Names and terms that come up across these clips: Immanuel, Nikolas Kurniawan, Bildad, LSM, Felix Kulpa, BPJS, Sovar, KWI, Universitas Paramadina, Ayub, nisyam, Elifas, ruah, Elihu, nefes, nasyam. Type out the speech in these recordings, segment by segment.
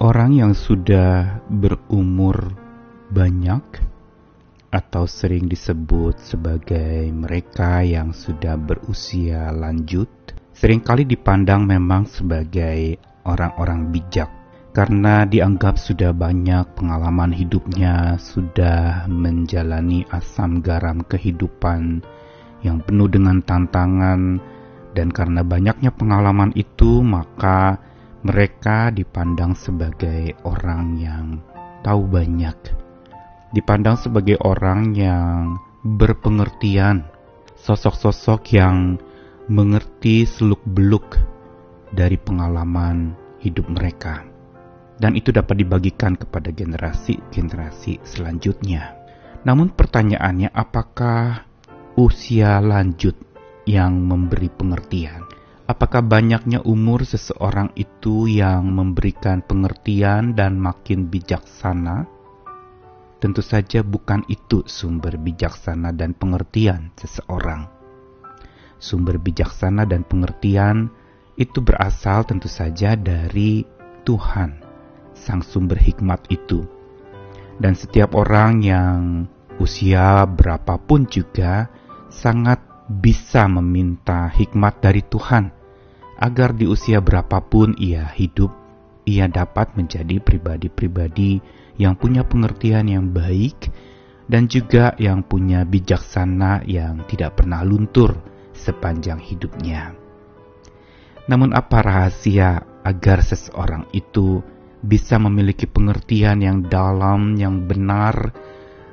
Orang yang sudah berumur banyak atau sering disebut sebagai mereka yang sudah berusia lanjut, seringkali dipandang memang sebagai orang-orang bijak karena dianggap sudah banyak pengalaman hidupnya, sudah menjalani asam garam kehidupan yang penuh dengan tantangan, dan karena banyaknya pengalaman itu maka mereka dipandang sebagai orang yang tahu banyak, dipandang sebagai orang yang berpengertian, sosok-sosok yang mengerti seluk-beluk dari pengalaman hidup mereka. Dan itu dapat dibagikan kepada generasi-generasi selanjutnya. Namun pertanyaannya, apakah usia lanjut yang memberi pengertian? Apakah banyaknya umur seseorang itu yang memberikan pengertian dan makin bijaksana? Tentu saja bukan itu sumber bijaksana dan pengertian seseorang. Sumber bijaksana dan pengertian itu berasal tentu saja dari Tuhan, sang sumber hikmat itu. Dan setiap orang yang usia berapapun juga sangat bisa meminta hikmat dari Tuhan, agar di usia berapapun ia hidup, ia dapat menjadi pribadi-pribadi yang punya pengertian yang baik dan juga yang punya bijaksana yang tidak pernah luntur sepanjang hidupnya. Namun apa rahasia agar seseorang itu bisa memiliki pengertian yang dalam, yang benar,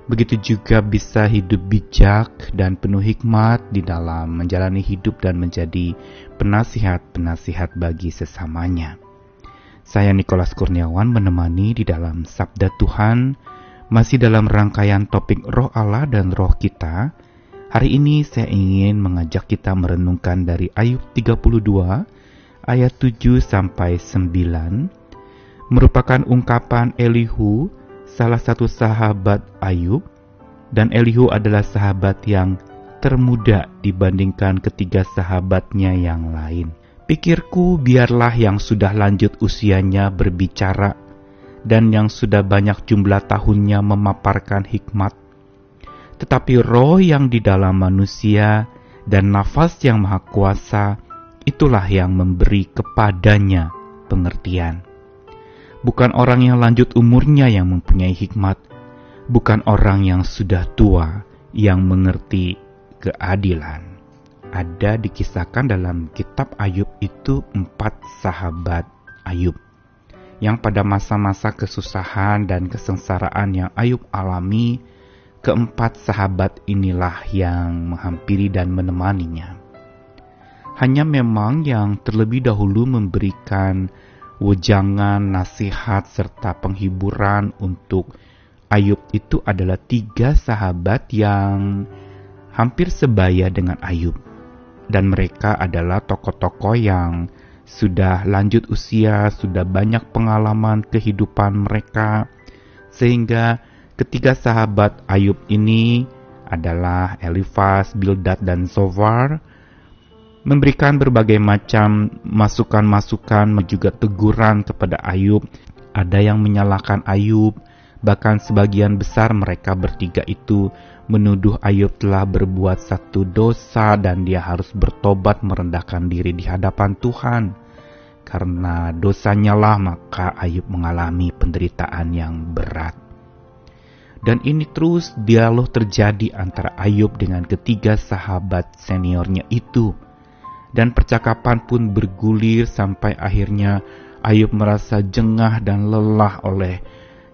begitu juga bisa hidup bijak dan penuh hikmat di dalam menjalani hidup dan menjadi penasihat-penasihat bagi sesamanya. Saya Nikolas Kurniawan menemani di dalam Sabda Tuhan, masih dalam rangkaian topik Roh Allah dan Roh kita. Hari ini saya ingin mengajak kita merenungkan dari Ayub 32 ayat 7 sampai 9, merupakan ungkapan Elihu, salah satu sahabat Ayub, dan Elihu adalah sahabat yang termuda dibandingkan ketiga sahabatnya yang lain. Pikirku, biarlah yang sudah lanjut usianya berbicara, dan yang sudah banyak jumlah tahunnya memaparkan hikmat. Tetapi roh yang di dalam manusia dan nafas yang maha kuasa, itulah yang memberi kepadanya pengertian. Bukan orang yang lanjut umurnya yang mempunyai hikmat, bukan orang yang sudah tua yang mengerti keadilan. Ada dikisahkan dalam kitab Ayub itu 4 sahabat Ayub, yang pada masa-masa kesusahan dan kesengsaraan yang Ayub alami, keempat sahabat inilah yang menghampiri dan menemaninya. Hanya memang yang terlebih dahulu memberikan wejangan, nasihat, serta penghiburan untuk Ayub itu adalah 3 sahabat yang hampir sebaya dengan Ayub. Dan mereka adalah tokoh-tokoh yang sudah lanjut usia, sudah banyak pengalaman kehidupan mereka. Sehingga ketiga sahabat Ayub ini adalah Elifas, Bildad, dan Sovar, memberikan berbagai macam masukan-masukan, juga teguran kepada Ayub. Ada yang menyalahkan Ayub, bahkan sebagian besar mereka bertiga itu menuduh Ayub telah berbuat satu dosa dan dia harus bertobat, merendahkan diri di hadapan Tuhan. Karena dosanya lah maka Ayub mengalami penderitaan yang berat. Dan ini terus dialog terjadi antara Ayub dengan ketiga sahabat seniornya itu. Dan percakapan pun bergulir sampai akhirnya Ayub merasa jengah dan lelah oleh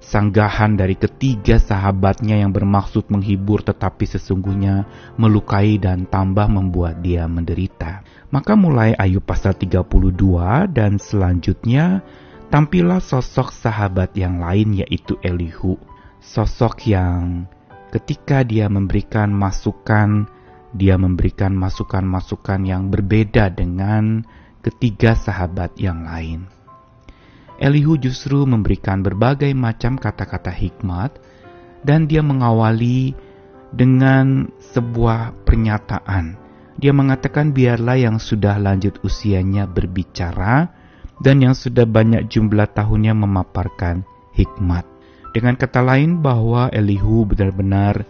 sanggahan dari ketiga sahabatnya yang bermaksud menghibur tetapi sesungguhnya melukai dan tambah membuat dia menderita. Maka mulai Ayub pasal 32 dan selanjutnya tampillah sosok sahabat yang lain, yaitu Elihu. Sosok yang ketika dia memberikan masukan, dia memberikan masukan-masukan yang berbeda dengan ketiga sahabat yang lain. Elihu justru memberikan berbagai macam kata-kata hikmat, dan dia mengawali dengan sebuah pernyataan. Dia mengatakan, biarlah yang sudah lanjut usianya berbicara, dan yang sudah banyak jumlah tahunnya memaparkan hikmat. Dengan kata lain, bahwa Elihu benar-benar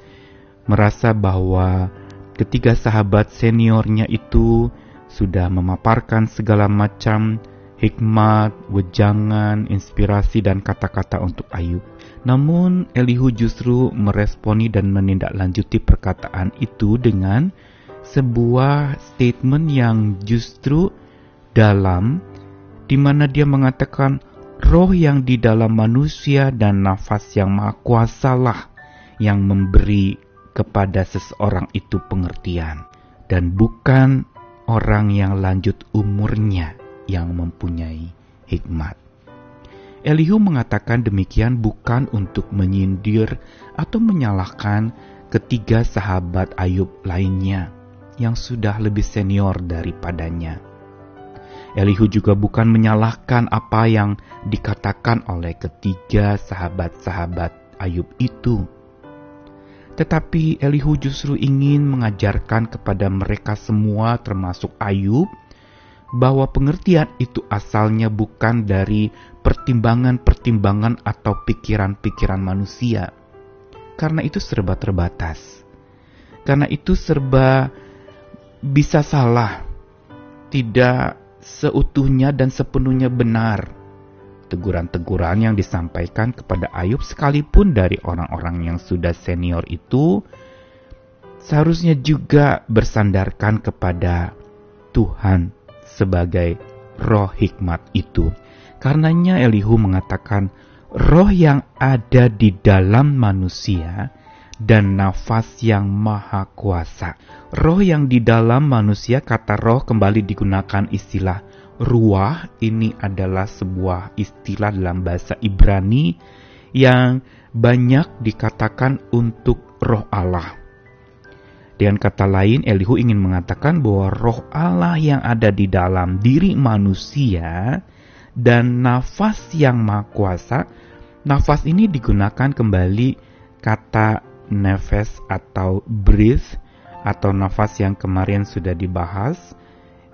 merasa bahwa ketiga sahabat seniornya itu sudah memaparkan segala macam hikmat, wejangan, inspirasi, dan kata-kata untuk Ayub. Namun Elihu justru meresponi dan menindaklanjuti perkataan itu dengan sebuah statement yang justru dalam, di mana dia mengatakan roh yang di dalam manusia dan nafas yang maha kuasalah yang memberi kepada seseorang itu pengertian, dan bukan orang yang lanjut umurnya yang mempunyai hikmat. Elihu mengatakan demikian bukan untuk menyindir atau menyalahkan ketiga sahabat Ayub lainnya yang sudah lebih senior daripadanya. Elihu juga bukan menyalahkan apa yang dikatakan oleh ketiga sahabat-sahabat Ayub itu. Tetapi Elihu justru ingin mengajarkan kepada mereka semua termasuk Ayub bahwa pengertian itu asalnya bukan dari pertimbangan-pertimbangan atau pikiran-pikiran manusia. Karena itu serba terbatas. Karena itu serba bisa salah. Tidak seutuhnya dan sepenuhnya benar. Teguran-teguran yang disampaikan kepada Ayub sekalipun dari orang-orang yang sudah senior itu seharusnya juga bersandarkan kepada Tuhan sebagai roh hikmat itu. Karenanya Elihu mengatakan roh yang ada di dalam manusia dan nafas yang maha kuasa. Roh yang di dalam manusia, kata roh kembali digunakan istilah ruah. Ini adalah sebuah istilah dalam bahasa Ibrani yang banyak dikatakan untuk roh Allah. Dengan kata lain, Elihu ingin mengatakan bahwa roh Allah yang ada di dalam diri manusia dan nafas yang maha kuasa, nafas ini digunakan kembali kata nefes atau breath atau nafas yang kemarin sudah dibahas,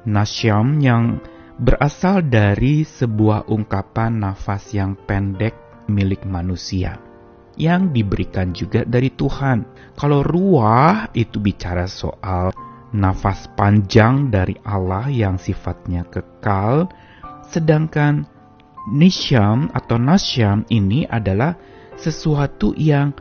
nasyam, yang berasal dari sebuah ungkapan nafas yang pendek milik manusia yang diberikan juga dari Tuhan. Kalau ruah itu bicara soal nafas panjang dari Allah yang sifatnya kekal, sedangkan nisyam atau nasyam ini adalah sesuatu yang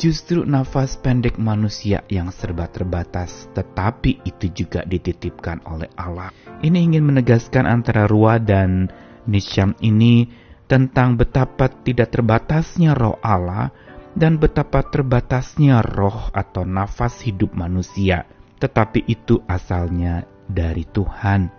justru nafas pendek manusia yang serba terbatas, tetapi itu juga dititipkan oleh Allah. Ini ingin menegaskan antara ruah dan nisyam ini tentang betapa tidak terbatasnya roh Allah dan betapa terbatasnya roh atau nafas hidup manusia. Tetapi itu asalnya dari Tuhan.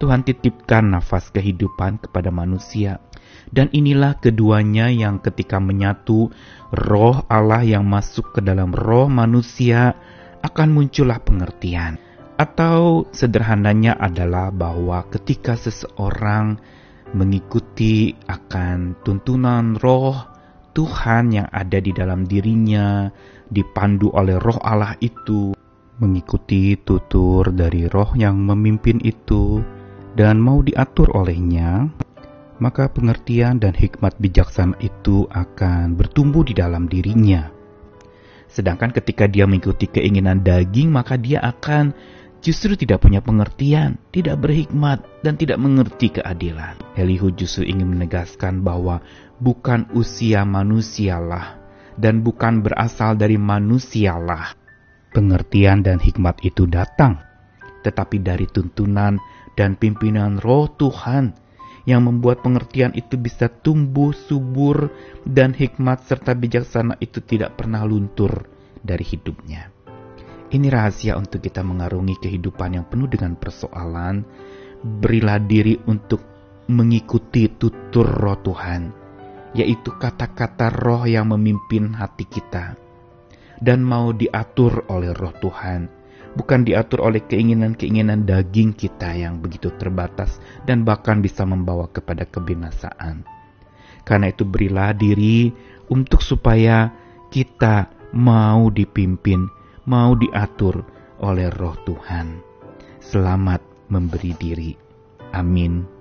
Tuhan titipkan nafas kehidupan kepada manusia. Dan inilah keduanya yang ketika menyatu, roh Allah yang masuk ke dalam roh manusia, akan muncullah pengertian. Atau sederhananya adalah bahwa ketika seseorang mengikuti akan tuntunan roh Tuhan yang ada di dalam dirinya, dipandu oleh roh Allah itu, mengikuti tutur dari roh yang memimpin itu, dan mau diatur olehnya, maka pengertian dan hikmat bijaksana itu akan bertumbuh di dalam dirinya. Sedangkan ketika dia mengikuti keinginan daging, maka dia akan justru tidak punya pengertian, tidak berhikmat, dan tidak mengerti keadilan. Elihu justru ingin menegaskan bahwa bukan usia manusialah dan bukan berasal dari manusialah pengertian dan hikmat itu datang, tetapi dari tuntunan dan pimpinan roh Tuhan yang membuat pengertian itu bisa tumbuh subur dan hikmat serta bijaksana itu tidak pernah luntur dari hidupnya. Ini rahasia untuk kita mengarungi kehidupan yang penuh dengan persoalan. Berilah diri untuk mengikuti tutur roh Tuhan, yaitu kata-kata roh yang memimpin hati kita, dan mau diatur oleh roh Tuhan. Bukan diatur oleh keinginan-keinginan daging kita yang begitu terbatas dan bahkan bisa membawa kepada kebinasaan. Karena itu berilah diri untuk supaya kita mau dipimpin, mau diatur oleh roh Tuhan. Selamat memberi diri. Amin.